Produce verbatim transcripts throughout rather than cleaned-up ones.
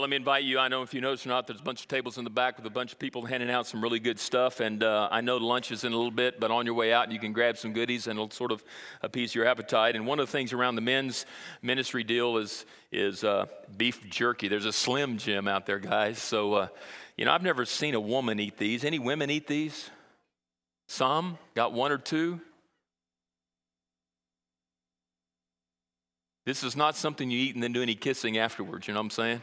Well, let me invite you. I don't know if you noticed or not, there's a bunch of tables in the back with a bunch of people handing out some really good stuff. And uh, I know lunch is in a little bit, but on your way out, you can grab some goodies and it'll sort of appease your appetite. And one of the things around the men's ministry deal is is uh, beef jerky. There's a Slim Jim out there, guys. So, uh, you know, I've never seen a woman eat these. Any women eat these? Some? Got one or two? This is not something you eat and then do any kissing afterwards, you know what I'm saying?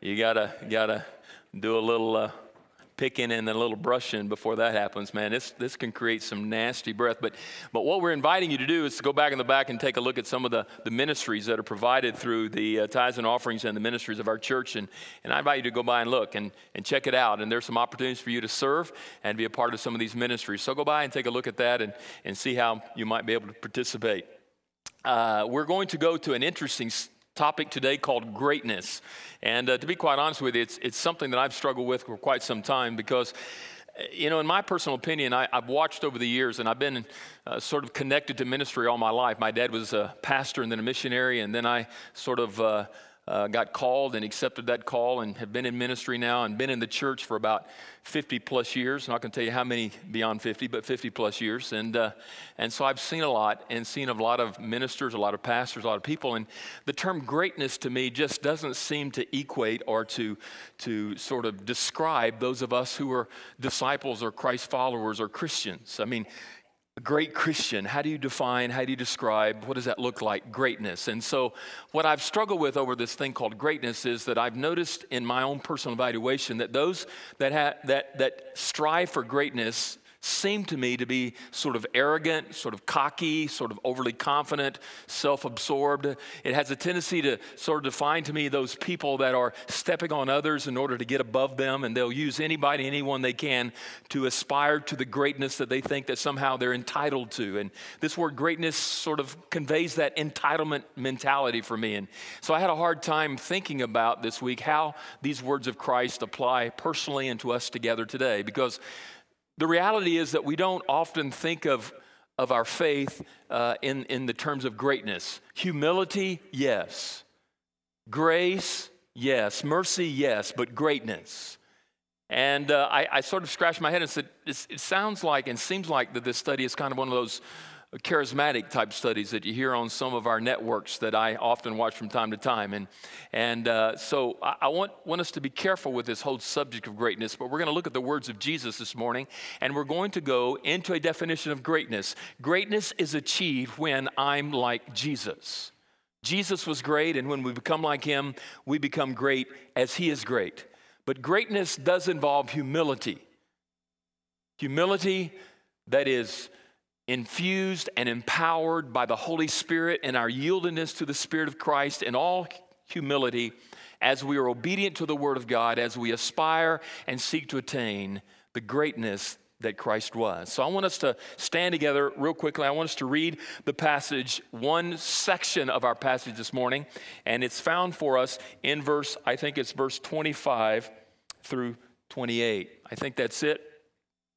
You gotta gotta do a little uh, picking and a little brushing before that happens, man. This this can create some nasty breath. But but what we're inviting you to do is to go back in the back and take a look at some of the, the ministries that are provided through the uh, tithes and offerings and the ministries of our church. And, and I invite you to go by and look and, and check it out. And there's some opportunities for you to serve and be a part of some of these ministries. So go by and take a look at that and, and see how you might be able to participate. Uh, we're going to go to an interesting topic today called greatness. And uh, to be quite honest with you, it's, it's something that I've struggled with for quite some time because, you know, in my personal opinion, I, I've watched over the years and I've been uh, sort of connected to ministry all my life. My dad was a pastor and then a missionary, and then I sort of uh, uh, got called and accepted that call and have been in ministry now and been in the church for about fifty plus years. I'm not going to tell you how many beyond fifty, but fifty plus years. And uh, and so I've seen a lot and seen a lot of ministers, a lot of pastors, a lot of people. And the term greatness to me just doesn't seem to equate or to to sort of describe those of us who are disciples or Christ followers or Christians. I mean, a great Christian, how do you define, how do you describe, what does that look like, greatness? And so what I've struggled with over this thing called greatness is that I've noticed in my own personal evaluation that those that ha- that that strive for greatness seem to me to be sort of arrogant, sort of cocky, sort of overly confident, self-absorbed. It has a tendency to sort of define to me those people that are stepping on others in order to get above them, and they'll use anybody, anyone they can to aspire to the greatness that they think that somehow they're entitled to. And this word greatness sort of conveys that entitlement mentality for me. And so I had a hard time thinking about this week how these words of Christ apply personally and to us together today, because the reality is that we don't often think of, of our faith uh, in, in the terms of greatness. Humility, yes. Grace, yes. Mercy, yes. But greatness. And uh, I, I sort of scratched my head and said, it, it sounds like and seems like that this study is kind of one of those charismatic type studies that you hear on some of our networks that I often watch from time to time. And and uh, so I, I want, want us to be careful with this whole subject of greatness, but we're going to look at the words of Jesus this morning, and we're going to go into a definition of greatness. Greatness is achieved when I'm like Jesus. Jesus was great, and when we become like him, we become great as he is great. But greatness does involve humility. Humility that is infused and empowered by the Holy Spirit and our yieldedness to the Spirit of Christ in all humility as we are obedient to the Word of God, as we aspire and seek to attain the greatness that Christ was. So I want us to stand together real quickly. I want us to read the passage, one section of our passage this morning, and it's found for us in verse, I think it's verse twenty-five through twenty-eight. I think that's it.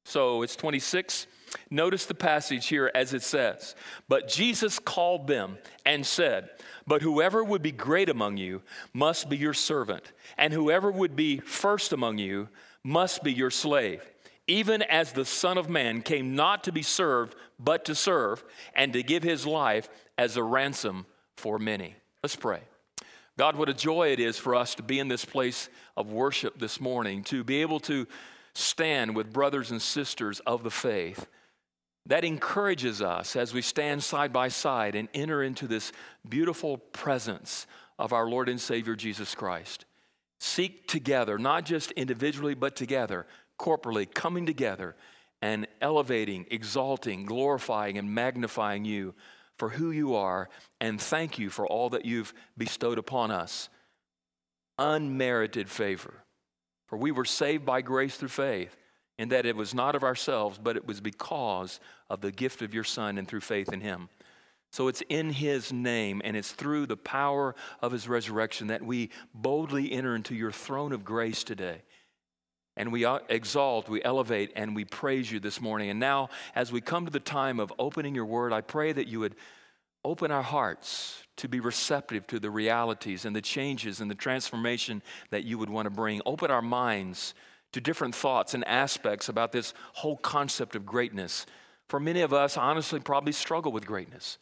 So it's twenty-six. Notice the passage here as it says, "But Jesus called them and said, 'But whoever would be great among you must be your servant, and whoever would be first among you must be your slave, even as the Son of Man came not to be served, but to serve, and to give his life as a ransom for many.'" Let's pray. God, what a joy it is for us to be in this place of worship this morning, to be able to stand with brothers and sisters of the faith. That encourages us as we stand side by side and enter into this beautiful presence of our Lord and Savior Jesus Christ. Seek together, not just individually, but together, corporately, coming together and elevating, exalting, glorifying, and magnifying you for who you are, and thank you for all that you've bestowed upon us. Unmerited favor. For we were saved by grace through faith, and that it was not of ourselves, but it was because of the gift of your Son and through faith in him. So it's in his name and it's through the power of his resurrection that we boldly enter into your throne of grace today. And we exalt, we elevate, and we praise you this morning. And now, as we come to the time of opening your word, I pray that you would open our hearts to be receptive to the realities and the changes and the transformation that you would want to bring. Open our minds to different thoughts and aspects about this whole concept of greatness. For many of us, honestly, probably struggle with greatness.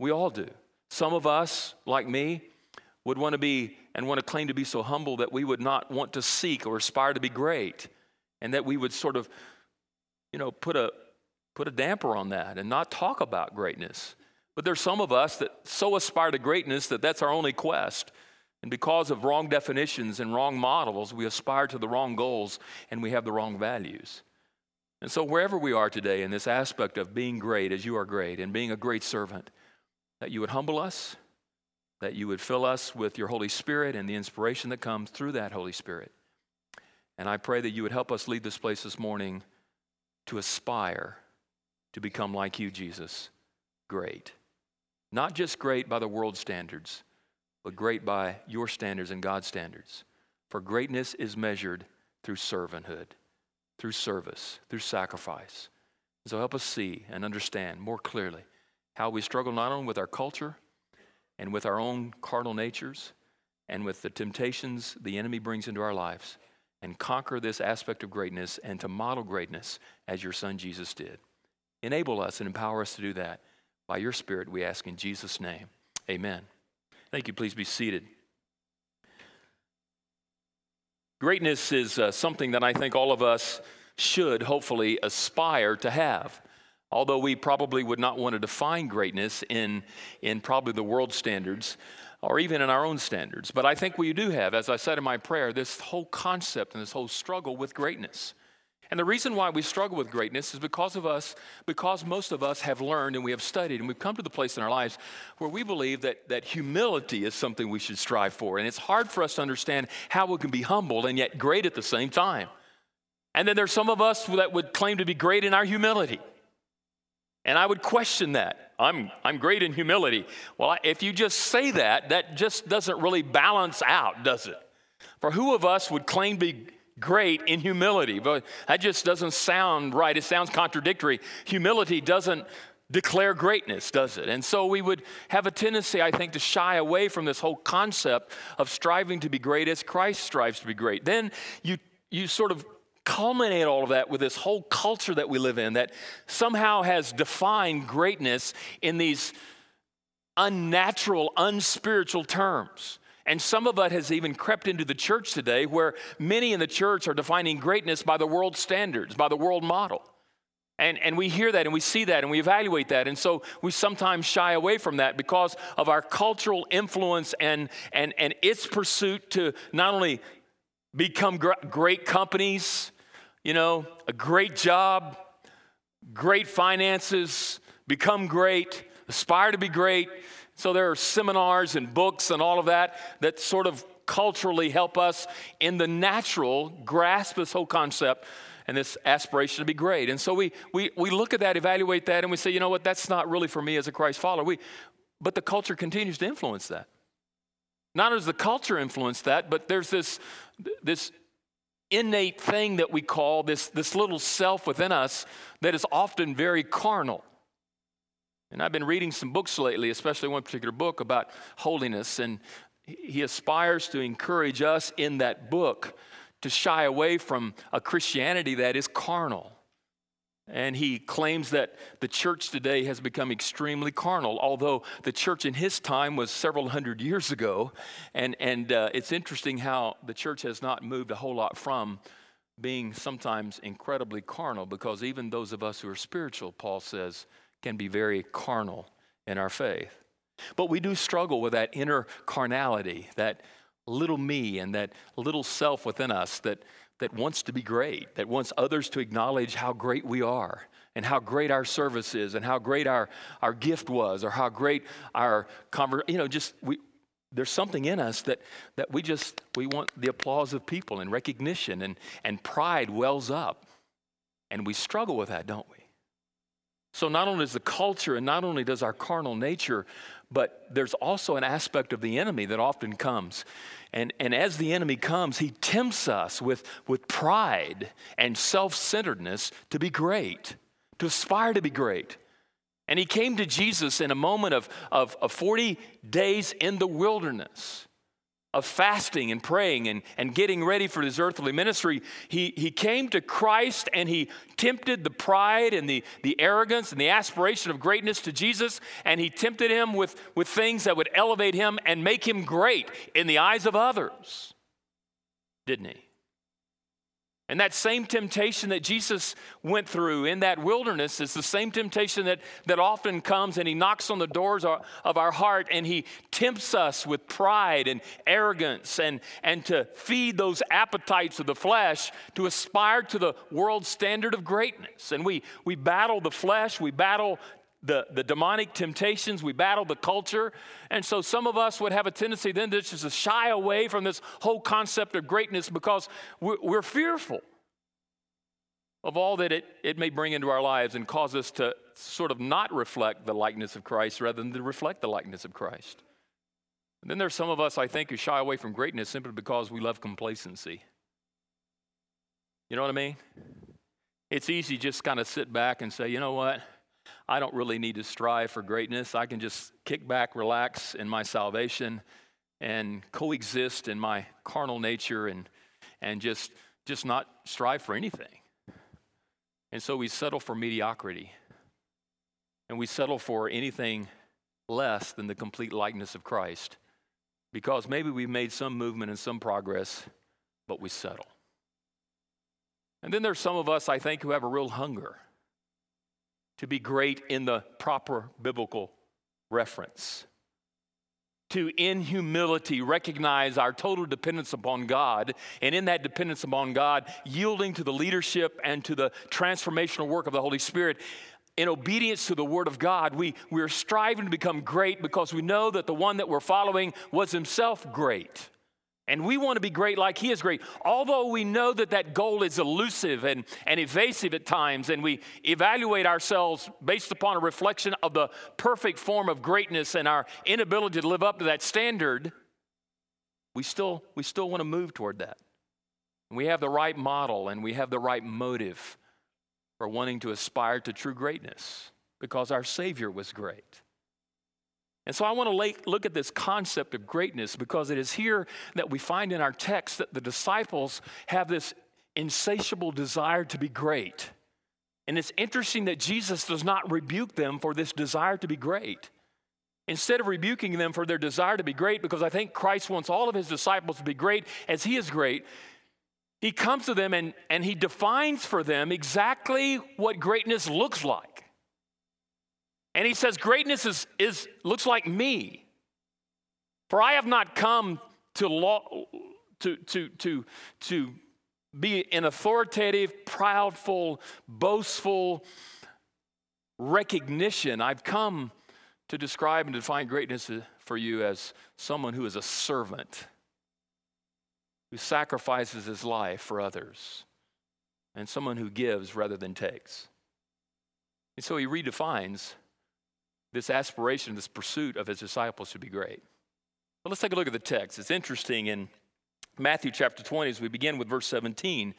We all do. Some of us, like me, would want to be and want to claim to be so humble that we would not want to seek or aspire to be great, and that we would sort of, you know, put a put a damper on that and not talk about greatness. But there's some of us that so aspire to greatness that that's our only quest. And because of wrong definitions and wrong models, we aspire to the wrong goals and we have the wrong values. And so wherever we are today in this aspect of being great as you are great and being a great servant, that you would humble us, that you would fill us with your Holy Spirit and the inspiration that comes through that Holy Spirit. And I pray that you would help us leave this place this morning to aspire to become like you, Jesus, great. Not just great by the world's standards, but great by your standards and God's standards. For greatness is measured through servanthood, through service, through sacrifice. So help us see and understand more clearly how we struggle not only with our culture and with our own carnal natures and with the temptations the enemy brings into our lives, and conquer this aspect of greatness and to model greatness as your son Jesus did. Enable us and empower us to do that. By your Spirit, we ask in Jesus' name. Amen. Thank you. Please be seated. Greatness is uh, something that I think all of us should hopefully aspire to have. Although we probably would not want to define greatness in, in probably the world standards or even in our own standards. But I think we do have, as I said in my prayer, this whole concept and this whole struggle with greatness. And the reason why we struggle with greatness is because of us, because most of us have learned and we have studied and we've come to the place in our lives where we believe that, that humility is something we should strive for. And it's hard for us to understand how we can be humble and yet great at the same time. And then there's some of us that would claim to be great in our humility. And I would question that. I'm I'm great in humility. Well, if you just say that, that just doesn't really balance out, does it? For who of us would claim to be great in humility? But that just doesn't sound right. It sounds contradictory. Humility doesn't declare greatness, does it? And so we would have a tendency, I think, to shy away from this whole concept of striving to be great as Christ strives to be great. Then you you sort of culminate all of that with this whole culture that we live in that somehow has defined greatness in these unnatural, unspiritual terms. And some of it has even crept into the church today, where many in the church are defining greatness by the world standards, by the world model. And, and we hear that and we see that and we evaluate that. And so we sometimes shy away from that because of our cultural influence and, and, and its pursuit to not only become gr- great companies, you know, a great job, great finances, become great, aspire to be great. So there are seminars and books and all of that that sort of culturally help us in the natural grasp this whole concept and this aspiration to be great. And so we we we look at that, evaluate that, and we say, you know what, that's not really for me as a Christ follower. We, but the culture continues to influence that. Not only does the culture influence that, but there's this this innate thing that we call this this little self within us that is often very carnal. And I've been reading some books lately, especially one particular book about holiness, and he aspires to encourage us in that book to shy away from a Christianity that is carnal. And he claims that the church today has become extremely carnal, although the church in his time was several hundred years ago. And, and uh, it's interesting how the church has not moved a whole lot from being sometimes incredibly carnal, because even those of us who are spiritual, Paul says, can be very carnal in our faith. But we do struggle with that inner carnality, that little me and that little self within us that, that wants to be great, that wants others to acknowledge how great we are and how great our service is and how great our, our gift was or how great our conver- you know, just we there's something in us that that we just we want the applause of people and recognition, and and pride wells up. And we struggle with that, don't we? So not only is the culture and not only does our carnal nature, but there's also an aspect of the enemy that often comes. And, and as the enemy comes, he tempts us with, with pride and self-centeredness to be great, to aspire to be great. And he came to Jesus in a moment of, of, of forty days in the wilderness, of fasting and praying and, and getting ready for his earthly ministry. He, he came to Christ and he tempted the pride and the, the arrogance and the aspiration of greatness to Jesus, and he tempted him with, with things that would elevate him and make him great in the eyes of others, didn't he? And that same temptation that Jesus went through in that wilderness is the same temptation that, that often comes, and he knocks on the doors of our heart and he tempts us with pride and arrogance and, and to feed those appetites of the flesh, to aspire to the world's standard of greatness. And we, we battle the flesh, we battle the, the demonic temptations, we battle the culture. And so some of us would have a tendency then to just shy away from this whole concept of greatness because we're, we're fearful of all that it, it may bring into our lives and cause us to sort of not reflect the likeness of Christ rather than to reflect the likeness of Christ. And then there's some of us, I think, who shy away from greatness simply because we love complacency. You know what I mean? It's easy just kind of sit back and say, you know what? I don't really need to strive for greatness. I can just kick back, relax in my salvation, and coexist in my carnal nature, and and just just not strive for anything. And so we settle for mediocrity, and we settle for anything less than the complete likeness of Christ, because maybe we've made some movement and some progress, but we settle. And then there's some of us, I think, who have a real hunger to be great in the proper biblical reference, to in humility recognize our total dependence upon God, and in that dependence upon God, yielding to the leadership and to the transformational work of the Holy Spirit. In obedience to the Word of God, we, we are striving to become great because we know that the one that we're following was himself great. And we want to be great like he is great, although we know that that goal is elusive and, and evasive at times, and we evaluate ourselves based upon a reflection of the perfect form of greatness and our inability to live up to that standard. We still, we still want to move toward that. And we have the right model and we have the right motive for wanting to aspire to true greatness because our Savior was great. And so I want to look at this concept of greatness because it is here that we find in our text that the disciples have this insatiable desire to be great. And it's interesting that Jesus does not rebuke them for this desire to be great. Instead of rebuking them for their desire to be great, because I think Christ wants all of his disciples to be great as he is great, he comes to them and, and he defines for them exactly what greatness looks like. And he says, greatness is, is looks like me. For I have not come to, law, to, to, to, to be an authoritative, proudful, boastful recognition. I've come to describe and define greatness for you as someone who is a servant, who sacrifices his life for others, and someone who gives rather than takes. And so he redefines this aspiration, this pursuit of his disciples should be great. But let's take a look at the text. It's interesting in Matthew chapter twenty, as we begin with verse seventeen,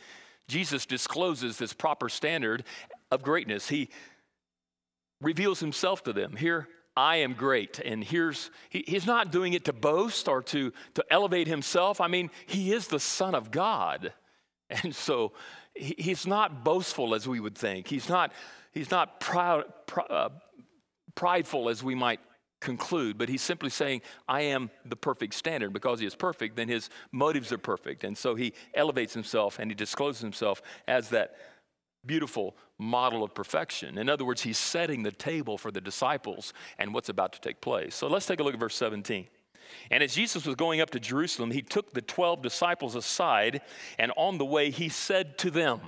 Jesus discloses this proper standard of greatness. He reveals himself to them. Here, I am great. And here's, he, he's not doing it to boast or to, to elevate himself. I mean, he is the Son of God. And so he, he's not boastful as we would think. He's not, he's not proud, pr- uh, prideful as we might conclude, but he's simply saying, I am the perfect standard. Because he is perfect, then his motives are perfect. And so he elevates himself and he discloses himself as that beautiful model of perfection. In other words, he's setting the table for the disciples and what's about to take place. So let's take a look at verse seventeen. And as Jesus was going up to Jerusalem, he took the twelve disciples aside, and on the way he said to them,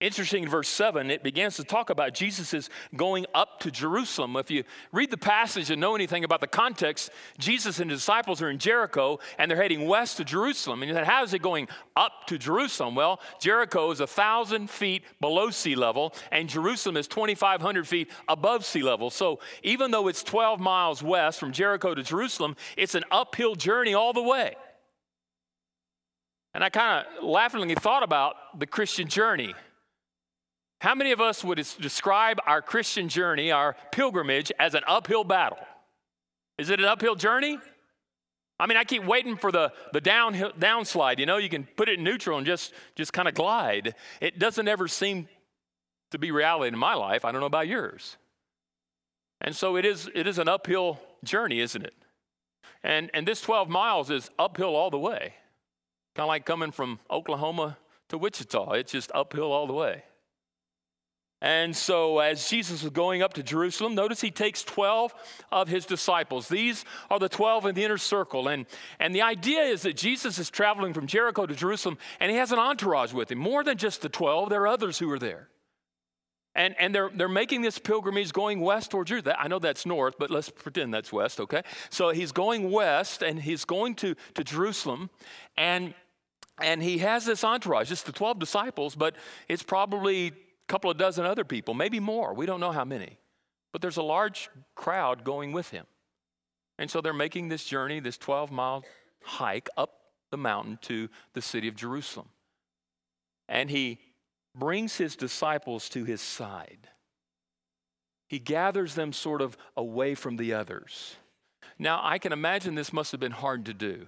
interesting, in verse seven, it begins to talk about Jesus is going up to Jerusalem. If you read the passage and know anything about the context, Jesus and his disciples are in Jericho, and they're heading west to Jerusalem. And you said, how is it going up to Jerusalem? Well, Jericho is one thousand feet below sea level, and Jerusalem is twenty-five hundred feet above sea level. So even though it's twelve miles west from Jericho to Jerusalem, it's an uphill journey all the way. And I kind of laughingly thought about the Christian journey. How many of us would describe our Christian journey, our pilgrimage, as an uphill battle? Is it an uphill journey? I mean, I keep waiting for the, the downhill, downslide. You know, you can put it in neutral and just, just kind of glide. It doesn't ever seem to be reality in my life. I don't know about yours. And so it is, it is an uphill journey, isn't it? And, and this twelve miles is uphill all the way. Kind of like coming from Oklahoma to Wichita. It's just uphill all the way. And so as Jesus was going up to Jerusalem, notice he takes twelve of his disciples. These are the twelve in the inner circle. And, and the idea is that Jesus is traveling from Jericho to Jerusalem, and he has an entourage with him. More than just the twelve, there are others who are there. And, and they're, they're making this pilgrimage going west towards Jerusalem. I know that's north, but let's pretend that's west, okay? So he's going west, and he's going to, to Jerusalem, and, and he has this entourage. It's the twelve disciples, but it's probably couple of dozen other people, maybe more. We don't know how many, but there's a large crowd going with him. And so they're making this journey, this twelve mile hike up the mountain to the city of Jerusalem. And he brings his disciples to his side. He gathers them sort of away from the others. Now, I can imagine this must have been hard to do.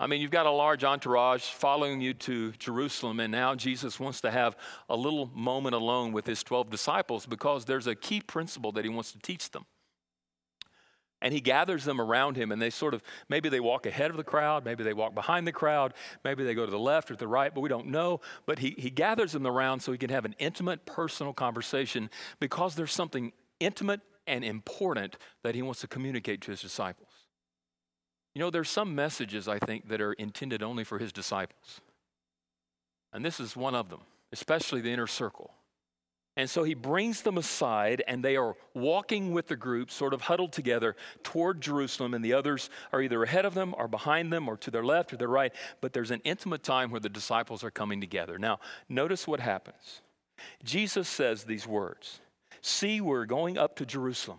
I mean, you've got a large entourage following you to Jerusalem, and now Jesus wants to have a little moment alone with his twelve disciples because there's a key principle that he wants to teach them. And he gathers them around him, and they sort of, maybe they walk ahead of the crowd, maybe they walk behind the crowd, maybe they go to the left or the right, but we don't know. But he, he gathers them around so he can have an intimate, personal conversation because there's something intimate and important that he wants to communicate to his disciples. You know, there's some messages, I think, that are intended only for his disciples. And this is one of them, especially the inner circle. And so he brings them aside, and they are walking with the group, sort of huddled together toward Jerusalem, and the others are either ahead of them or behind them or to their left or their right. But there's an intimate time where the disciples are coming together. Now, notice what happens. Jesus says these words, "See, we're going up to Jerusalem.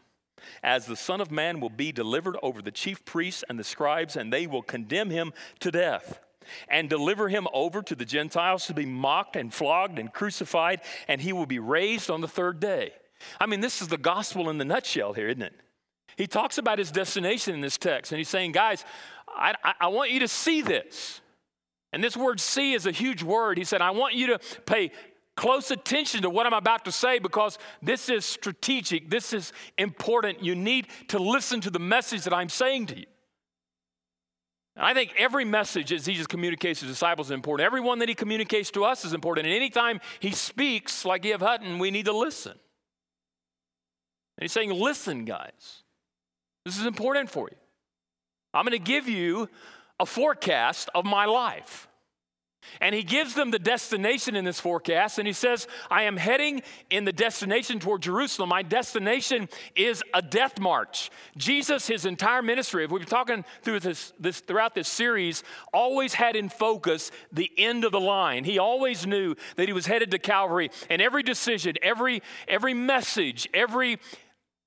As the Son of Man will be delivered over the chief priests and the scribes, and they will condemn him to death and deliver him over to the Gentiles to be mocked and flogged and crucified, and he will be raised on the third day." I mean, this is the gospel in the nutshell here, isn't it? He talks about his destination in this text, and he's saying, guys, I, I, I want you to see this. And this word see is a huge word. He said, I want you to pay close attention to what I'm about to say because this is strategic. This is important. You need to listen to the message that I'm saying to you. And I think every message as Jesus communicates to his disciples is important. Every one that he communicates to us is important. And anytime he speaks like E F Hutton, we need to listen. And he's saying, listen, guys. This is important for you. I'm going to give you a forecast of my life. And he gives them the destination in this forecast, and he says, I am heading in the destination toward Jerusalem. My destination is a death march. Jesus, his entire ministry, if we've been talking through this, this, throughout this series, always had in focus the end of the line. He always knew that he was headed to Calvary, and every decision, every, every message, every,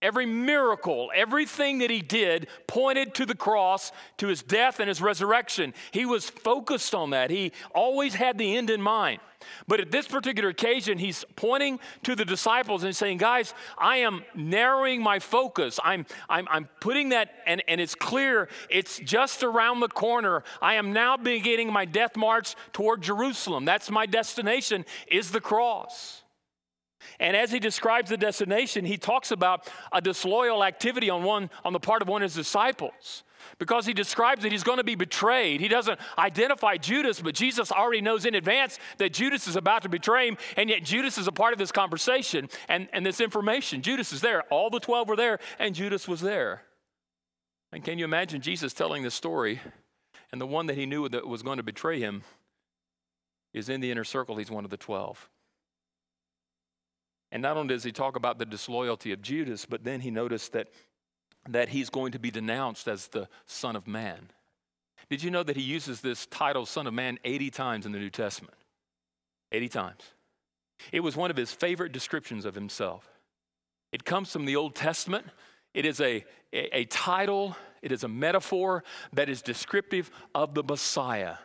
every miracle, everything that he did pointed to the cross, to his death and his resurrection. He was focused on that. He always had the end in mind. But at this particular occasion, he's pointing to the disciples and saying, guys, I am narrowing my focus. I'm, I'm, I'm putting that, and, and it's clear, it's just around the corner. I am now beginning my death march toward Jerusalem. That's my destination, is the cross. And as he describes the destination, he talks about a disloyal activity on one on the part of one of his disciples because he describes that he's going to be betrayed. He doesn't identify Judas, but Jesus already knows in advance that Judas is about to betray him, and yet Judas is a part of this conversation and, and this information. Judas is there. All the twelve were there, and Judas was there. And can you imagine Jesus telling this story, and the one that he knew that was going to betray him is in the inner circle. He's one of the twelve. And not only does he talk about the disloyalty of Judas, but then he noticed that, that he's going to be denounced as the Son of Man. Did you know that he uses this title, Son of Man, eighty times in the New Testament? eighty times. It was one of his favorite descriptions of himself. It comes from the Old Testament. It is a, a, a title, it is a metaphor that is descriptive of the Messiah.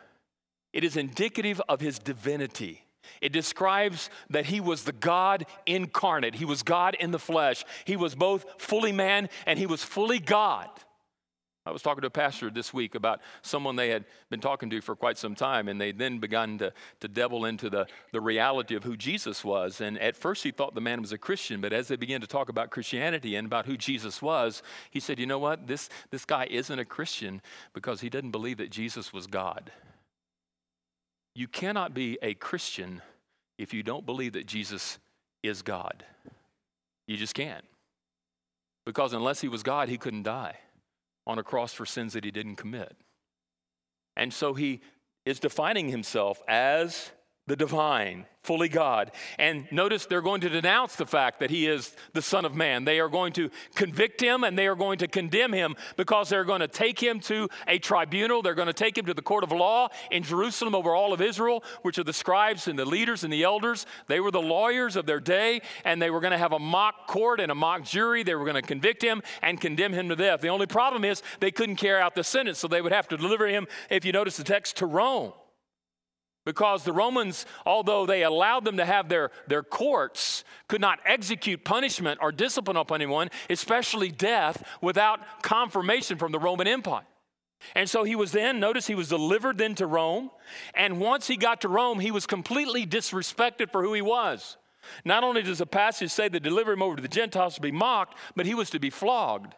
It is indicative of his divinity. It describes that he was the God incarnate. He was God in the flesh. He was both fully man and he was fully God. I was talking to a pastor this week about someone they had been talking to for quite some time, and they then begun to, to delve into the, the reality of who Jesus was. And at first he thought the man was a Christian, but as they began to talk about Christianity and about who Jesus was, he said, you know what, this, this guy isn't a Christian because he didn't believe that Jesus was God. You cannot be a Christian if you don't believe that Jesus is God. You just can't. Because unless he was God, he couldn't die on a cross for sins that he didn't commit. And so he is defining himself as the divine, fully God. And notice they're going to denounce the fact that he is the Son of Man. They are going to convict him and they are going to condemn him because they're going to take him to a tribunal. They're going to take him to the court of law in Jerusalem over all of Israel, which are the scribes and the leaders and the elders. They were the lawyers of their day, and they were going to have a mock court and a mock jury. They were going to convict him and condemn him to death. The only problem is they couldn't carry out the sentence, so they would have to deliver him, if you notice the text, to Rome. Because the Romans, although they allowed them to have their, their courts, could not execute punishment or discipline upon anyone, especially death, without confirmation from the Roman Empire. And so he was then, notice he was delivered then to Rome. And once he got to Rome, he was completely disrespected for who he was. Not only does the passage say they deliver him over to the Gentiles to be mocked, but he was to be flogged.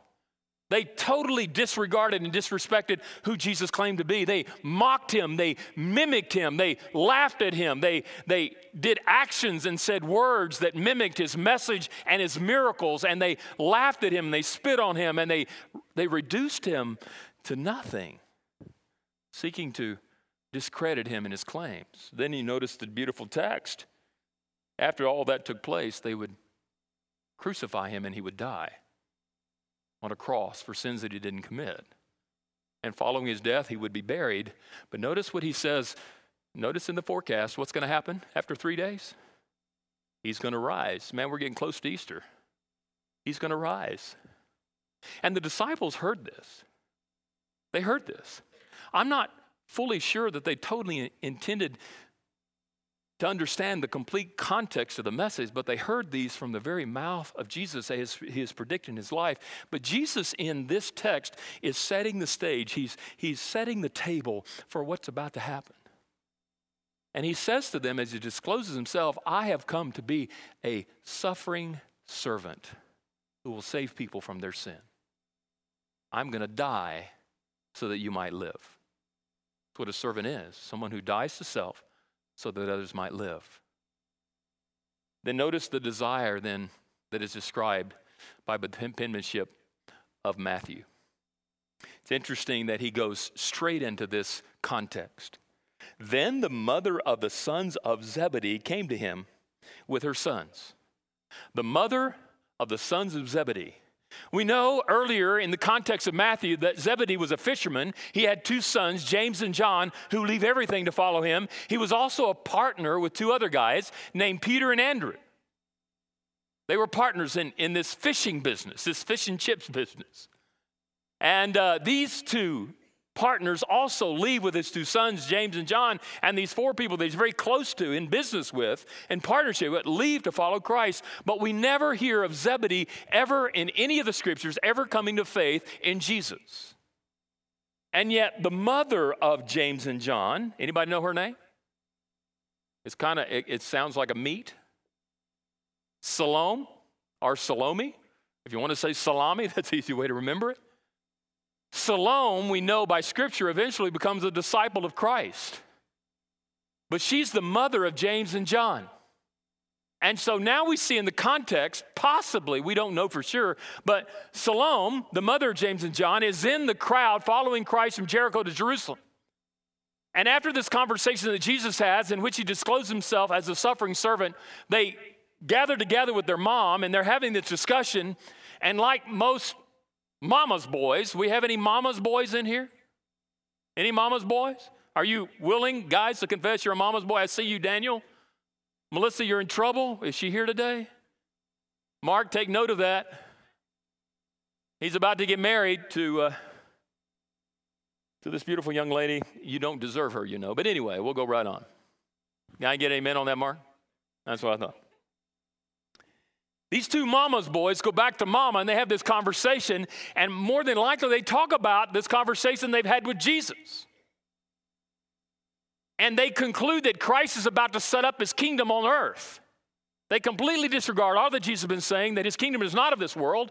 They totally disregarded and disrespected who Jesus claimed to be. They mocked him. They mimicked him. They laughed at him. They, they did actions and said words that mimicked his message and his miracles. And they laughed at him. And they spit on him. And they, they reduced him to nothing, seeking to discredit him and his claims. Then you notice the beautiful text. After all that took place, they would crucify him and he would die on a cross for sins that he didn't commit. And following his death, he would be buried. But notice what he says. Notice in the forecast, what's going to happen after three days? He's going to rise. Man, we're getting close to Easter. He's going to rise. And the disciples heard this. They heard this. I'm not fully sure that they totally intended to understand the complete context of the message, but they heard these from the very mouth of Jesus as he is predicting his life. But Jesus in this text is setting the stage. He's, he's setting the table for what's about to happen. And he says to them as he discloses himself, I have come to be a suffering servant who will save people from their sin. I'm going to die so that you might live. That's what a servant is, someone who dies to self so that others might live. Then notice the desire then that is described by the penmanship of Matthew. It's interesting that he goes straight into this context. Then the mother of the sons of Zebedee came to him with her sons. The mother of the sons of Zebedee. We know earlier in the context of Matthew that Zebedee was a fisherman. He had two sons, James and John, who leave everything to follow him. He was also a partner with two other guys named Peter and Andrew. They were partners in, in this fishing business, this fish and chips business. And uh, these two partners also leave with his two sons, James and John, and these four people that he's very close to, in business with, in partnership with, leave to follow Christ. But we never hear of Zebedee ever in any of the scriptures ever coming to faith in Jesus. And yet the mother of James and John, anybody know her name? It's kind of, it, it sounds like a meat. Salome or Salome. If you want to say salami, that's the easy way to remember it. Salome, we know by Scripture, eventually becomes a disciple of Christ. But she's the mother of James and John. And so now we see in the context, possibly, we don't know for sure, but Salome, the mother of James and John, is in the crowd following Christ from Jericho to Jerusalem. And after this conversation that Jesus has, in which he discloses himself as a suffering servant, they gather together with their mom, and they're having this discussion, and like most mama's boys. We have any mama's boys in here? Any mama's boys? Are you willing, guys, to confess you're a mama's boy? I see you, Daniel. Melissa, you're in trouble. Is she here today? Mark, take note of that. He's about to get married to, uh, to this beautiful young lady. You don't deserve her, you know. But anyway, we'll go right on. Can I get amen on that, Mark? That's what I thought. These two mamas, boys, go back to mama, and they have this conversation, and more than likely they talk about this conversation they've had with Jesus. And they conclude that Christ is about to set up his kingdom on earth. They completely disregard all that Jesus has been saying, that his kingdom is not of this world.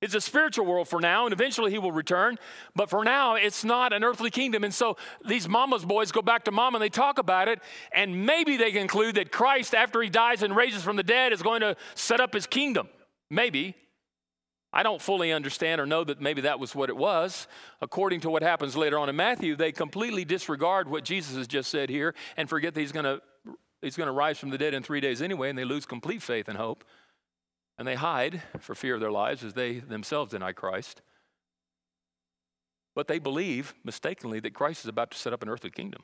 It's a spiritual world for now, and eventually he will return. But for now, it's not an earthly kingdom. And so these mama's boys go back to mama, and they talk about it, and maybe they conclude that Christ, after he dies and raises from the dead, is going to set up his kingdom. Maybe. I don't fully understand or know that maybe that was what it was. According to what happens later on in Matthew, they completely disregard what Jesus has just said here and forget that he's going to he's going to rise from the dead in three days anyway, and they lose complete faith and hope. And they hide for fear of their lives as they themselves deny Christ. But they believe, mistakenly, that Christ is about to set up an earthly kingdom.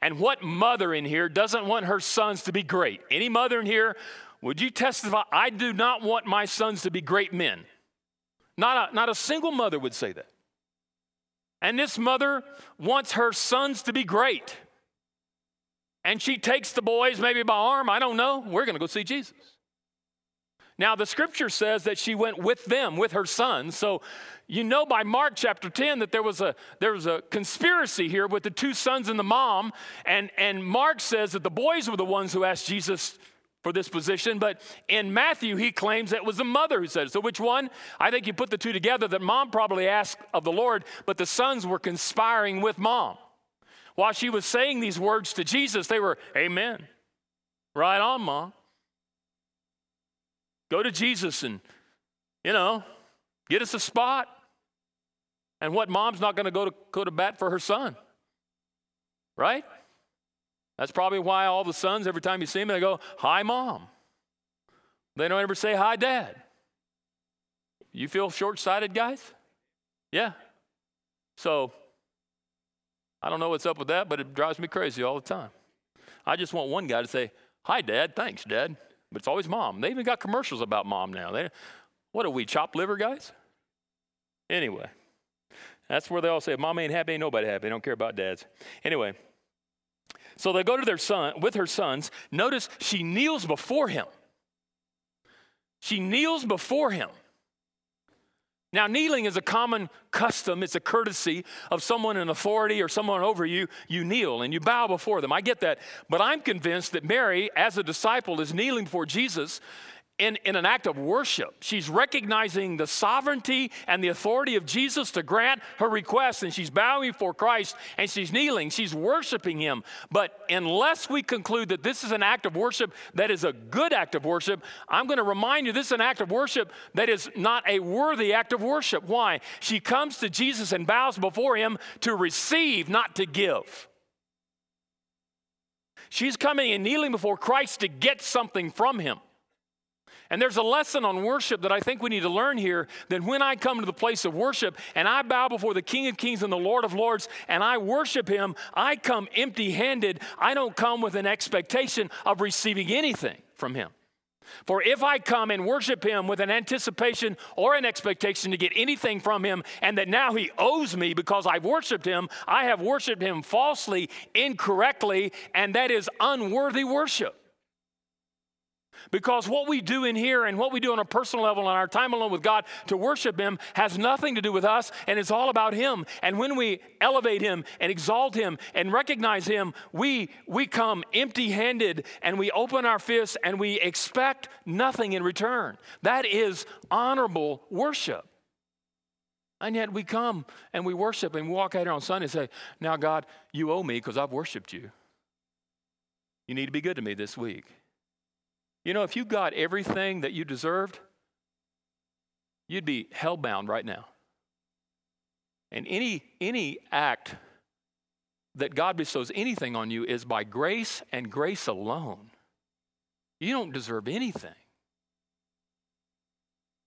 And what mother in here doesn't want her sons to be great? Any mother in here, would you testify, I do not want my sons to be great men? Not a, not a single mother would say that. And this mother wants her sons to be great. And she takes the boys, maybe by arm, I don't know. We're going to go see Jesus. Now, the scripture says that she went with them, with her sons. So you know by Mark chapter ten that there was a there was a conspiracy here with the two sons and the mom. And, and Mark says that the boys were the ones who asked Jesus for this position. But in Matthew, he claims that it was the mother who said it. So which one? I think you put the two together that mom probably asked of the Lord, but the sons were conspiring with mom. While she was saying these words to Jesus, they were, amen, right on, mom. Go to Jesus and, you know, get us a spot. And what mom's not going to go to go to bat for her son, right? That's probably why all the sons, every time you see them, they go, hi, mom. They don't ever say, hi, dad. You feel short-sighted, guys? Yeah. So I don't know what's up with that, but it drives me crazy all the time. I just want one guy to say, hi, dad, thanks, dad. But it's always mom. They even got commercials about mom now. They, what are we, chopped liver guys? Anyway, that's where they all say, mom ain't happy, ain't nobody happy. They don't care about dads. Anyway, so they go to their son, with her sons. Notice she kneels before him. She kneels before him. Now, kneeling is a common custom. It's a courtesy of someone in authority or someone over you. You kneel and you bow before them. I get that. But I'm convinced that Mary, as a disciple, is kneeling before Jesus in, in an act of worship. She's recognizing the sovereignty and the authority of Jesus to grant her request, and she's bowing before Christ, and she's kneeling. She's worshiping him. But unless we conclude that this is an act of worship that is a good act of worship, I'm going to remind you this is an act of worship that is not a worthy act of worship. Why? She comes to Jesus and bows before him to receive, not to give. She's coming and kneeling before Christ to get something from him. And there's a lesson on worship that I think we need to learn here, that when I come to the place of worship and I bow before the King of Kings and the Lord of Lords and I worship him, I come empty-handed. I don't come with an expectation of receiving anything from him. For if I come and worship him with an anticipation or an expectation to get anything from him, and that now he owes me because I've worshiped him, I have worshiped him falsely, incorrectly, and that is unworthy worship. Because what we do in here and what we do on a personal level and our time alone with God to worship him has nothing to do with us, and it's all about him. And when we elevate him and exalt him and recognize him, we, we come empty-handed and we open our fists and we expect nothing in return. That is honorable worship. And yet we come and we worship and we walk out here on Sunday and say, now God, you owe me because I've worshiped you. You need to be good to me this week. You know, if you got everything that you deserved, you'd be hellbound right now. And any, any act that God bestows anything on you is by grace and grace alone. You don't deserve anything.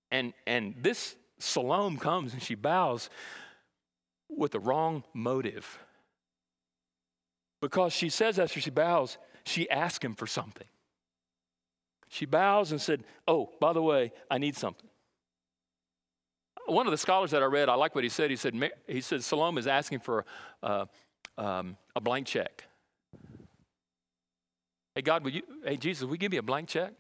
And, and this Salome comes and she bows with the wrong motive. Because she says after she bows, she asks him for something. She bows and said, oh, by the way, I need something. One of the scholars that I read, I like what he said. He said, he said Salome is asking for uh, um, a blank check. Hey, God, will you, hey, Jesus, will you give me a blank check?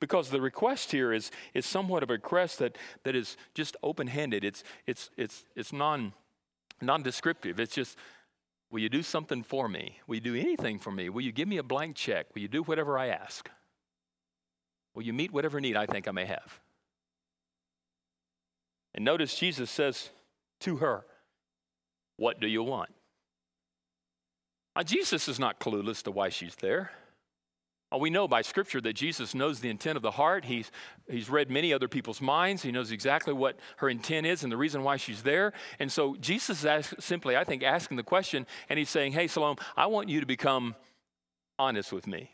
Because the request here is is somewhat of a request that, that is just open-handed. It's it's it's it's non non-descriptive. It's just, will you do something for me? Will you do anything for me? Will you give me a blank check? Will you do whatever I ask? Will you meet whatever need I think I may have? And notice Jesus says to her, what do you want? Now, Jesus is not clueless to why she's there. We know by Scripture that Jesus knows the intent of the heart. He's, he's read many other people's minds. He knows exactly what her intent is and the reason why she's there. And so Jesus is ask, simply, I think, asking the question, and he's saying, hey, Salome, I want you to become honest with me.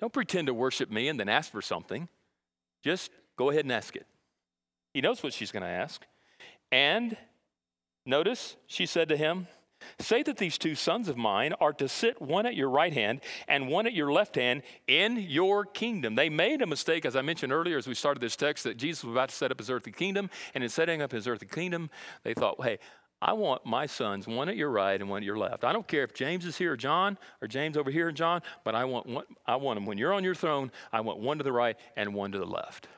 Don't pretend to worship me and then ask for something. Just go ahead and ask it. He knows what she's going to ask. And notice she said to him, say that these two sons of mine are to sit one at your right hand and one at your left hand in your kingdom. They made a mistake, as I mentioned earlier, as we started this text, that Jesus was about to set up his earthly kingdom. And in setting up his earthly kingdom, they thought, hey, I want my sons, one at your right and one at your left. I don't care if James is here or John, or James over here and John, but I want one, I want them. When you're on your throne, I want one to the right and one to the left.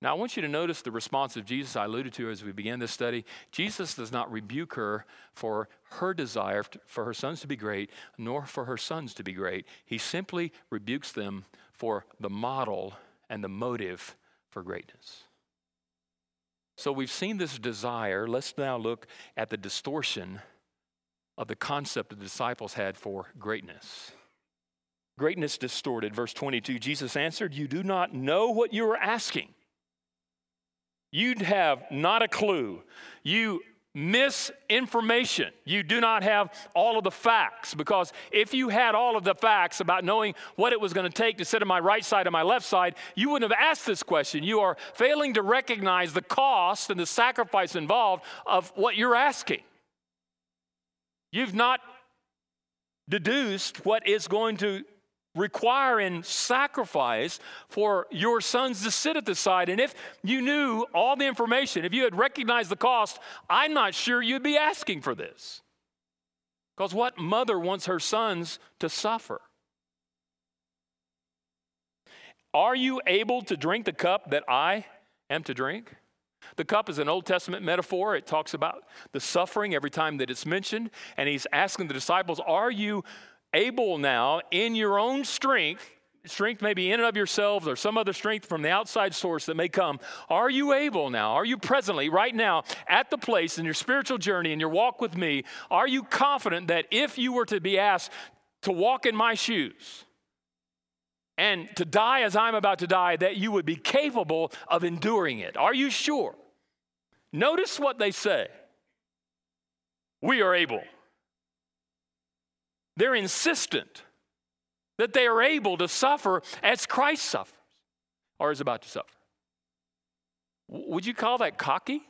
Now, I want you to notice the response of Jesus I alluded to as we began this study. Jesus does not rebuke her for her desire for her sons to be great, nor for her sons to be great. He simply rebukes them for the model and the motive for greatness. So we've seen this desire. Let's now look at the distortion of the concept the disciples had for greatness. Greatness distorted. Verse twenty-two, Jesus answered, you do not know what you are asking. You'd have not a clue. You miss information. You do not have all of the facts, because if you had all of the facts about knowing what it was going to take to sit on my right side and my left side, you wouldn't have asked this question. You are failing to recognize the cost and the sacrifice involved of what you're asking. You've not deduced what is going to requiring sacrifice for your sons to sit at the side. And if you knew all the information, if you had recognized the cost, I'm not sure you'd be asking for this. Because what mother wants her sons to suffer? Are you able to drink the cup that I am to drink? The cup is an Old Testament metaphor. It talks about the suffering every time that it's mentioned. And he's asking the disciples, are you able now in your own strength, strength maybe in and of yourselves or some other strength from the outside source that may come, are you able now, are you presently right now at the place in your spiritual journey and your walk with me, are you confident that if you were to be asked to walk in my shoes and to die as I'm about to die, that you would be capable of enduring it? Are you sure? Notice what they say. We are able. They're insistent that they are able to suffer as Christ suffers or is about to suffer. Would you call that cocky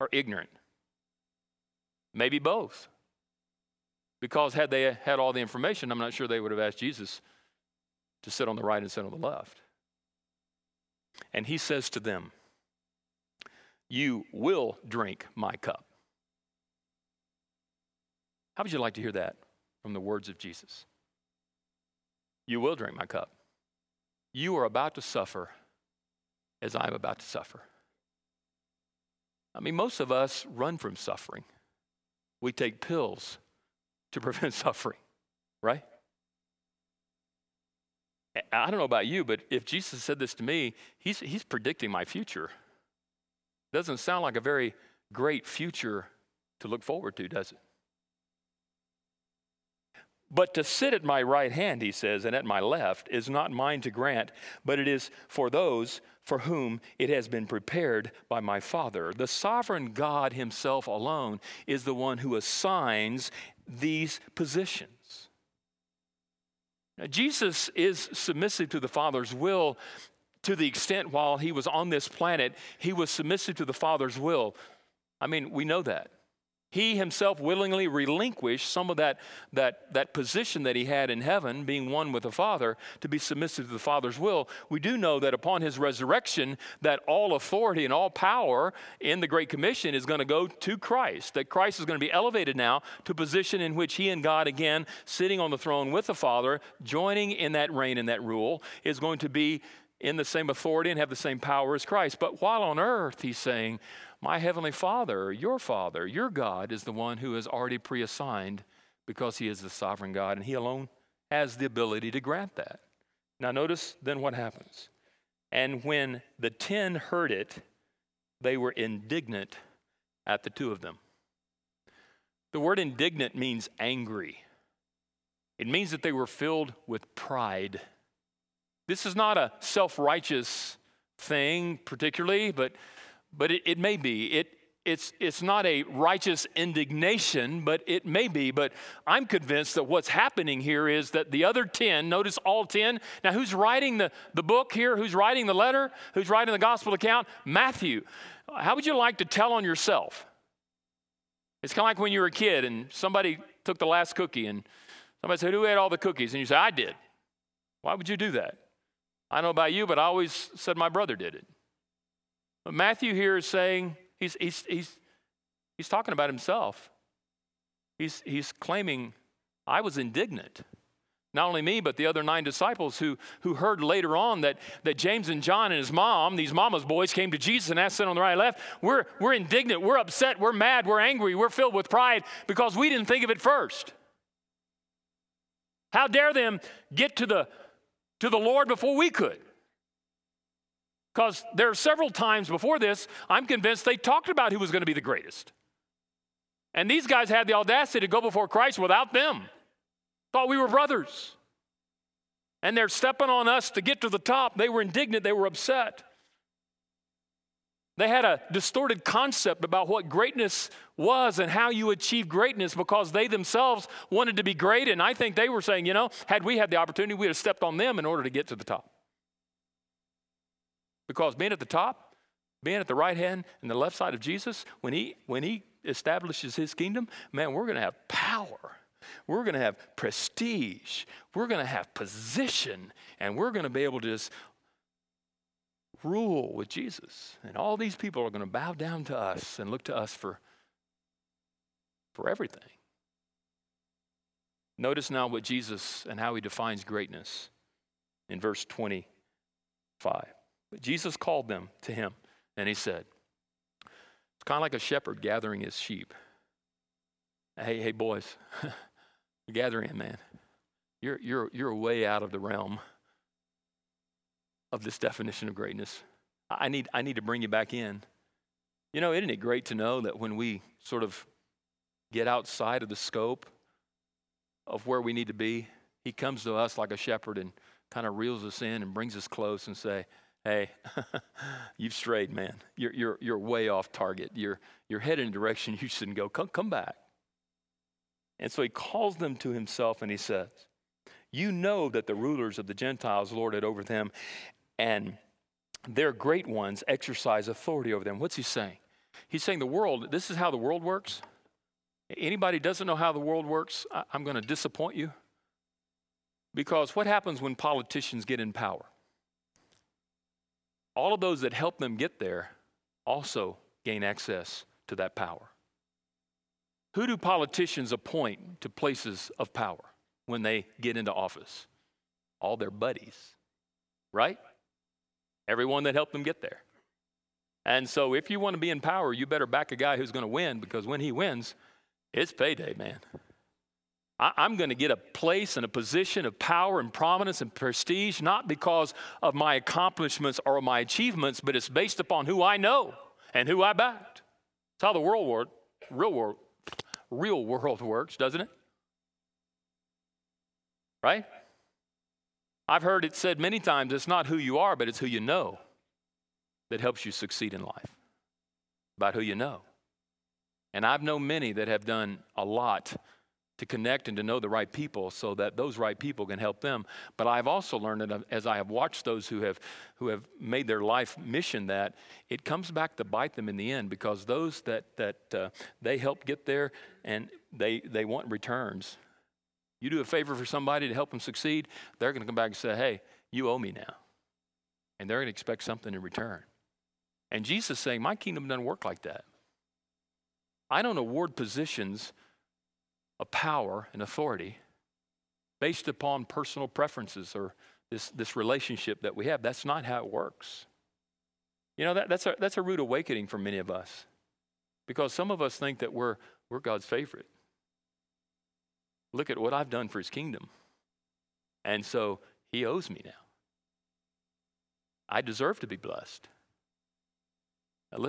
or ignorant? Maybe both. Because had they had all the information, I'm not sure they would have asked Jesus to sit on the right and sit on the left. And he says to them, you will drink my cup. How would you like to hear that from the words of Jesus? You will drink my cup. You are about to suffer as I am about to suffer. I mean, most of us run from suffering. We take pills to prevent suffering, right? I don't know about you, but if Jesus said this to me, he's, he's predicting my future. Doesn't sound like a very great future to look forward to, does it? But to sit at my right hand, he says, and at my left is not mine to grant, but it is for those for whom it has been prepared by my Father. The sovereign God himself alone is the one who assigns these positions. Now, Jesus is submissive to the Father's will to the extent while he was on this planet, he was submissive to the Father's will. I mean, we know that. He himself willingly relinquished some of that, that, that position that he had in heaven, being one with the Father, to be submissive to the Father's will. We do know that upon his resurrection, that all authority and all power in the Great Commission is going to go to Christ, that Christ is going to be elevated now to a position in which he and God, again, sitting on the throne with the Father, joining in that reign and that rule, is going to be in the same authority and have the same power as Christ. But while on earth, he's saying, my heavenly Father, your Father, your God is the one who is already preassigned, because he is the sovereign God, and he alone has the ability to grant that. Now notice then what happens. And when the ten heard it, they were indignant at the two of them. The word indignant means angry. It means that they were filled with pride. This is not a self-righteous thing particularly, but But it, it may be. It, it's, it's not a righteous indignation, but it may be. But I'm convinced that what's happening here is that the other ten, notice all ten. Now, who's writing the, the book here? Who's writing the letter? Who's writing the gospel account? Matthew. How would you like to tell on yourself? It's kind of like when you were a kid and somebody took the last cookie and somebody said, who ate all the cookies? And you say, I did. Why would you do that? I don't know about you, but I always said my brother did it. But Matthew here is saying, he's, he's, he's, he's talking about himself. He's, he's claiming, I was indignant. Not only me, but the other nine disciples who, who heard later on that, that James and John and his mom, these mama's boys, came to Jesus and asked him on the right and left, we're, we're indignant, we're upset, we're mad, we're angry, we're filled with pride because we didn't think of it first. How dare them get to the, to the Lord before we could? Because there are several times before this, I'm convinced they talked about who was going to be the greatest. And these guys had the audacity to go before Christ without them. Thought we were brothers. And they're stepping on us to get to the top. They were indignant. They were upset. They had a distorted concept about what greatness was and how you achieve greatness, because they themselves wanted to be great. And I think they were saying, you know, had we had the opportunity, we would have stepped on them in order to get to the top. Because being at the top, being at the right hand and the left side of Jesus, when he, when he establishes his kingdom, man, we're going to have power. We're going to have prestige. We're going to have position. And we're going to be able to just rule with Jesus. And all these people are going to bow down to us and look to us for, for everything. Notice now what Jesus and how he defines greatness in verse twenty-five. But Jesus called them to him, and he said, it's kind of like a shepherd gathering his sheep. Hey, hey, boys, gather in, man. You're, you're, you're way out of the realm of this definition of greatness. I need, I need to bring you back in. You know, isn't it great to know that when we sort of get outside of the scope of where we need to be, he comes to us like a shepherd and kind of reels us in and brings us close and say, hey, you've strayed, man. You're, you're, you're way off target. You're, you're headed in a direction you shouldn't go. Come, come back. And so he calls them to himself and he says, you know that the rulers of the Gentiles lord it over them, and their great ones exercise authority over them. What's he saying? He's saying the world, this is how the world works. Anybody who doesn't know how the world works, I, I'm going to disappoint you. Because what happens when politicians get in power? All of those that help them get there also gain access to that power. Who do politicians appoint to places of power when they get into office? All their buddies, right? Everyone that helped them get there. And so if you want to be in power, you better back a guy who's going to win, because when he wins, it's payday, man. I'm going to get a place and a position of power and prominence and prestige, not because of my accomplishments or my achievements, but it's based upon who I know and who I backed. It's how the world world, real world, real world works, doesn't it? Right? I've heard it said many times, it's not who you are, but it's who you know that helps you succeed in life. About who you know. And I've known many that have done a lot to connect and to know the right people so that those right people can help them. But I've also learned, and as I have watched those who have who have made their life mission, that it comes back to bite them in the end, because those that that uh, they help get there, and they they want returns. You do a favor for somebody to help them succeed, they're going to come back and say, hey, you owe me now. And they're going to expect something in return. And Jesus is saying, my kingdom doesn't work like that. I don't award positions of power and authority based upon personal preferences or this, this relationship that we have. That's not how it works. You know, that, that's, a, that's a rude awakening for many of us, because some of us think that we're, we're God's favorite. Look at what I've done for his kingdom, and so he owes me now. I deserve to be blessed.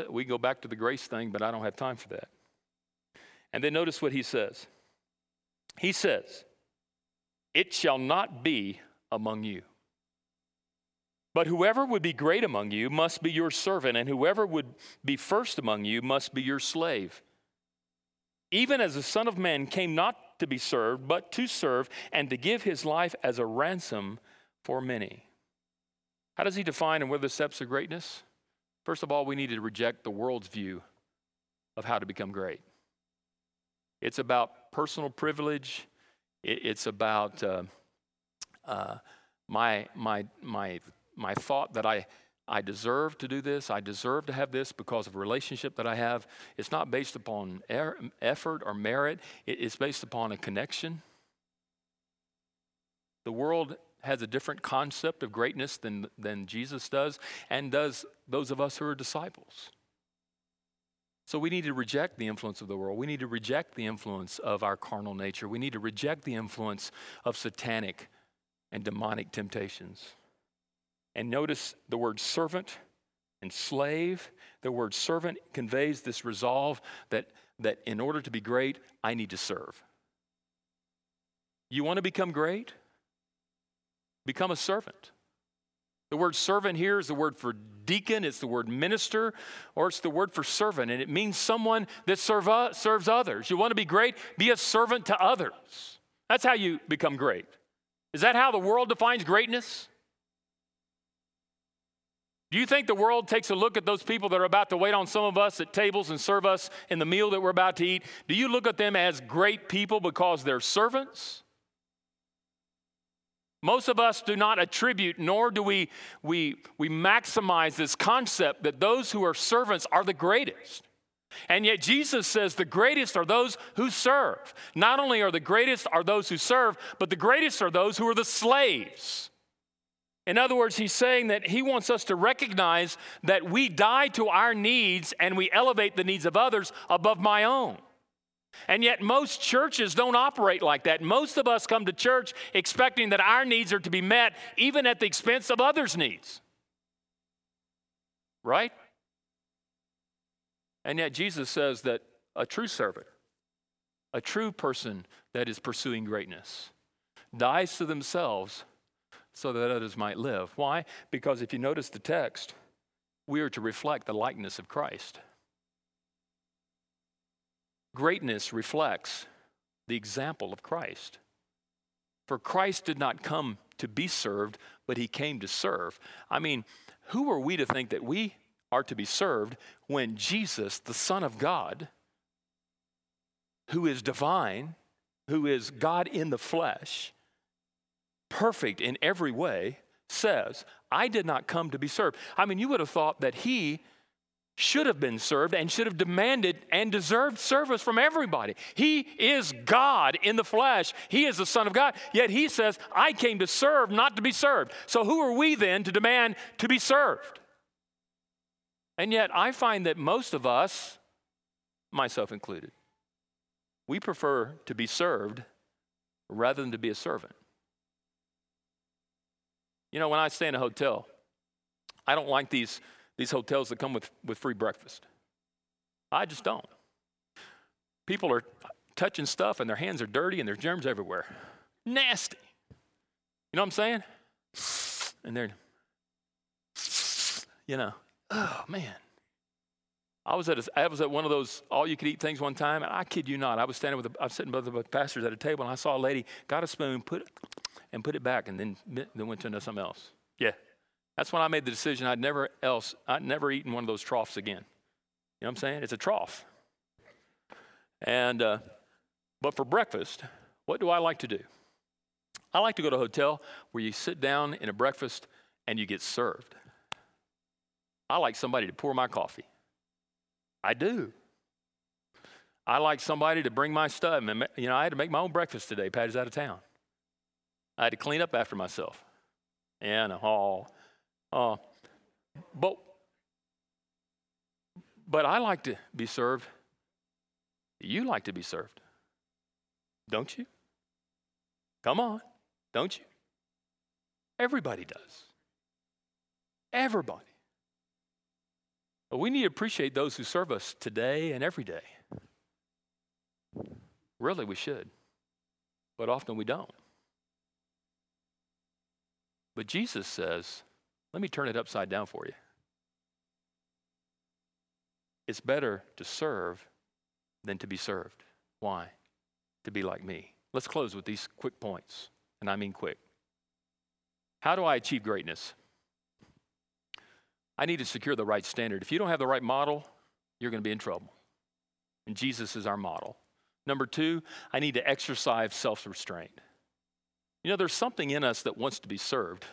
We go back to the grace thing, but I don't have time for that. And then notice what he says. He says, it shall not be among you, but whoever would be great among you must be your servant, and whoever would be first among you must be your slave. Even as the Son of Man came not to be served, but to serve, and to give his life as a ransom for many. How does he define and what are the steps of greatness? First of all, we need to reject the world's view of how to become great. It's about personal privilege. It's about uh, uh, my my my my thought that I I deserve to do this. I deserve to have this because of a relationship that I have. It's not based upon er- effort or merit. It's based upon a connection. The world has a different concept of greatness than, than Jesus does, and does those of us who are disciples. So we need to reject the influence of the world. We need to reject the influence of our carnal nature. We need to reject the influence of satanic and demonic temptations. And notice the word servant and slave. The word servant conveys this resolve that, that in order to be great, I need to serve. You want to become great? Become a servant. The word servant here is the word for deacon, it's the word minister, or it's the word for servant, and it means someone that serve, uh, serves others. You want to be great? Be a servant to others. That's how you become great. Is that how the world defines greatness? Do you think the world takes a look at those people that are about to wait on some of us at tables and serve us in the meal that we're about to eat? Do you look at them as great people because they're servants? Most of us do not attribute, nor do we, we, we maximize this concept that those who are servants are the greatest. And yet Jesus says the greatest are those who serve. Not only are the greatest are those who serve, but the greatest are those who are the slaves. In other words, he's saying that he wants us to recognize that we die to our needs and we elevate the needs of others above my own. And yet most churches don't operate like that. Most of us come to church expecting that our needs are to be met even at the expense of others' needs. Right? And yet Jesus says that a true servant, a true person that is pursuing greatness, dies to themselves so that others might live. Why? Because if you notice the text, we are to reflect the likeness of Christ. Greatness reflects the example of Christ. For Christ did not come to be served, but he came to serve. I mean, who are we to think that we are to be served when Jesus, the Son of God, who is divine, who is God in the flesh, perfect in every way, says, I did not come to be served. I mean, you would have thought that he should have been served and should have demanded and deserved service from everybody. He is God in the flesh. He is the Son of God. Yet he says, I came to serve, not to be served. So who are we then to demand to be served? And yet I find that most of us, myself included, we prefer to be served rather than to be a servant. You know, when I stay in a hotel, I don't like these, these hotels that come with, with free breakfast. I just don't. People are touching stuff and their hands are dirty and there's germs everywhere. Nasty. You know what I'm saying? And they're, you know, oh man. I was at a, I was at one of those all-you-could-eat things one time, and I kid you not, I was standing with a, I was sitting with the pastors at a table, and I saw a lady got a spoon, put it, and put it back, and then then went to another something else. Yeah, that's when I made the decision. I'd never else, I'd never eaten one of those troughs again. You know what I'm saying? It's a trough. And uh, but for breakfast, what do I like to do? I like to go to a hotel where you sit down in a breakfast and you get served. I like somebody to pour my coffee. I do. I like somebody to bring my stuff. You know, I had to make my own breakfast today. Patty's out of town. I had to clean up after myself. And, oh, uh, but, but I like to be served. You like to be served. Don't you? Come on. Don't you? Everybody does. Everybody. But we need to appreciate those who serve us today and every day. Really, we should. But often we don't. But Jesus says, let me turn it upside down for you. It's better to serve than to be served. Why? To be like me. Let's close with these quick points, and I mean quick. How do I achieve greatness? I need to secure the right standard. If you don't have the right model, you're going to be in trouble. And Jesus is our model. Number two, I need to exercise self-restraint. You know, there's something in us that wants to be served.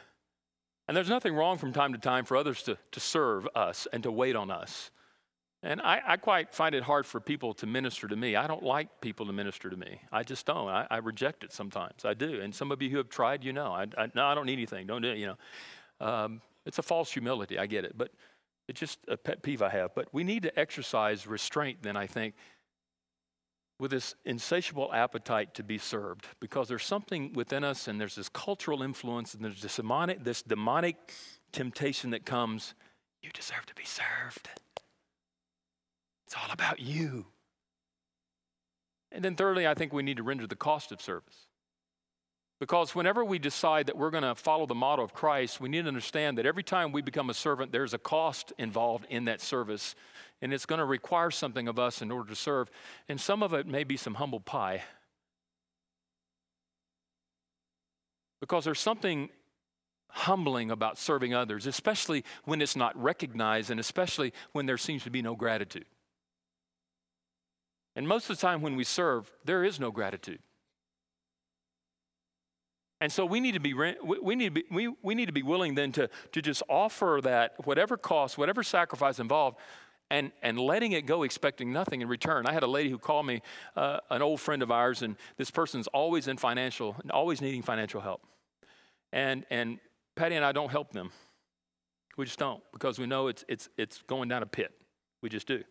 And there's nothing wrong from time to time for others to, to serve us and to wait on us. And I, I quite find it hard for people to minister to me. I don't like people to minister to me. I just don't. I, I reject it sometimes. I do. And some of you who have tried, you know. I, I, no, I don't need anything. Don't do it, you know. Um, It's a false humility, I get it, but it's just a pet peeve I have. But we need to exercise restraint then, I think, with this insatiable appetite to be served, because there's something within us, and there's this cultural influence, and there's this demonic, this demonic temptation that comes, you deserve to be served. It's all about you. And then thirdly, I think we need to render the cost of service. Because whenever we decide that we're going to follow the model of Christ, we need to understand that every time we become a servant, there's a cost involved in that service. And it's going to require something of us in order to serve. And some of it may be some humble pie. Because there's something humbling about serving others, especially when it's not recognized and especially when there seems to be no gratitude. And most of the time when we serve, there is no gratitude. And so we need to be we need to be, we, we need to be willing then to, to just offer that whatever cost, whatever sacrifice involved, and and letting it go, expecting nothing in return. I had a lady who called me, uh, an old friend of ours, and this person's always in financial, always needing financial help, and and Patty and I don't help them. We just don't, because we know it's it's it's going down a pit. We just do.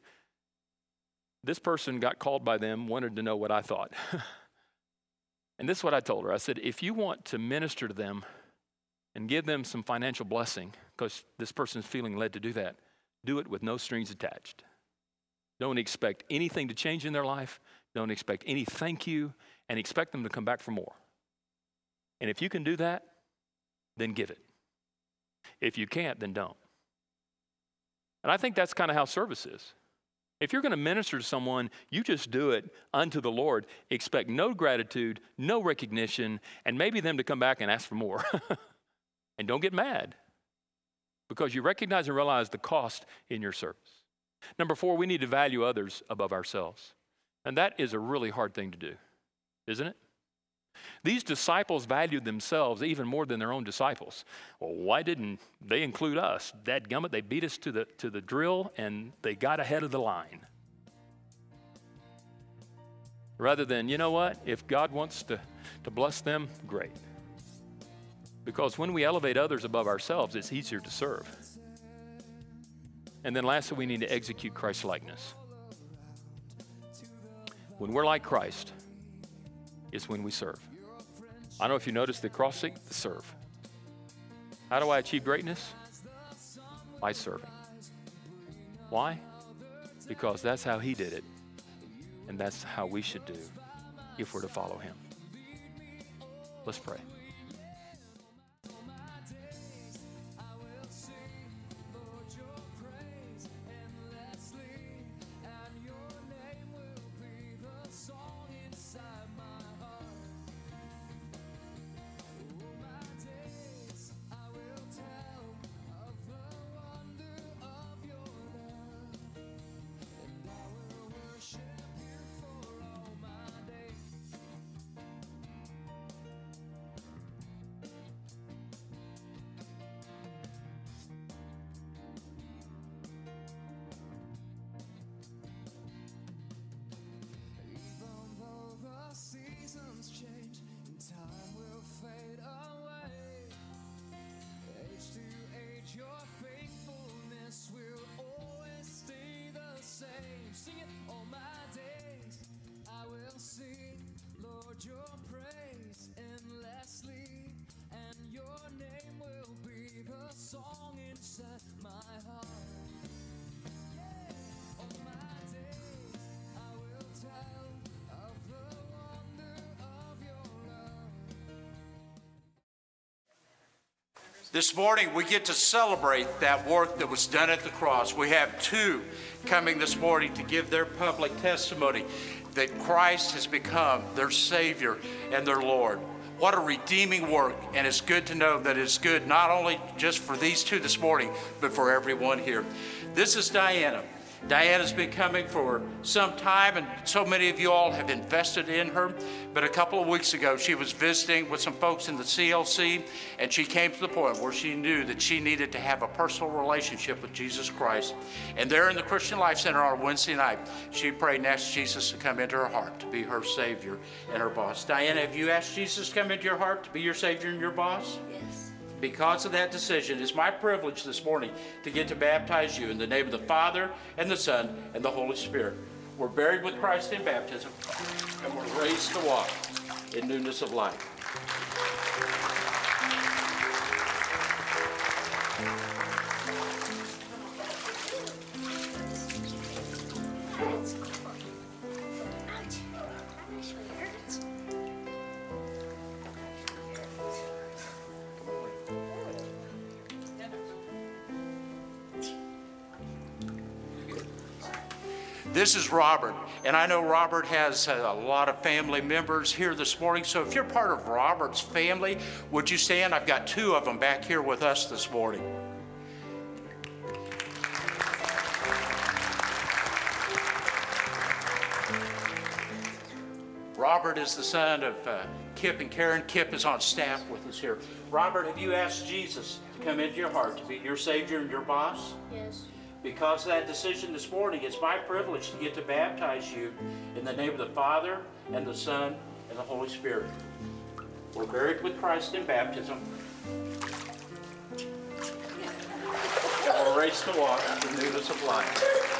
This person got called by them, wanted to know what I thought. And this is what I told her. I said, if you want to minister to them and give them some financial blessing, because this person's feeling led to do that, do it with no strings attached. Don't expect anything to change in their life. Don't expect any thank you, and expect them to come back for more. And if you can do that, then give it. If you can't, then don't. And I think that's kind of how service is. If you're going to minister to someone, you just do it unto the Lord. Expect no gratitude, no recognition, and maybe them to come back and ask for more. And don't get mad, because you recognize and realize the cost in your service. Number four, we need to value others above ourselves. And that is a really hard thing to do, isn't it? These disciples valued themselves even more than their own disciples. Well, why didn't they include us? Dadgummit, they beat us to the to the drill, and they got ahead of the line. Rather than, you know what? If God wants to, to bless them, great. Because when we elevate others above ourselves, it's easier to serve. And then lastly, we need to execute Christ's likeness. When we're like Christ, is when we serve. I don't know if you noticed the crossing, the serve. How do I achieve greatness? By serving. Why? Because that's how he did it, and that's how we should do if we're to follow him. Let's pray. This morning, we get to celebrate that work that was done at the cross. We have two coming this morning to give their public testimony that Christ has become their Savior and their Lord. What a redeeming work, and it's good to know that it's good not only just for these two this morning, but for everyone here. This is Diana. Diana's been coming for some time, and so many of you all have invested in her. But a couple of weeks ago, she was visiting with some folks in the C L C, and she came to the point where she knew that she needed to have a personal relationship with Jesus Christ. And there in the Christian Life Center on Wednesday night, she prayed and asked Jesus to come into her heart to be her Savior and her boss. Diana, have you asked Jesus to come into your heart to be your Savior and your boss? Yes. Because of that decision, it's my privilege this morning to get to baptize you in the name of the Father, and the Son, and the Holy Spirit. We're buried with Christ in baptism, and we're raised to walk in newness of life. This is Robert, and I know Robert has a lot of family members here this morning, so if you're part of Robert's family, would you stand? I've got two of them back here with us this morning. Robert is the son of uh, Kip and Karen. Kip is on staff with us here. Robert, have you asked Jesus to come into your heart to be your Savior and your boss? Yes. Because of that decision this morning, it's my privilege to get to baptize you in the name of the Father, and the Son, and the Holy Spirit. We're buried with Christ in baptism. We're raised to walk in the newness of life.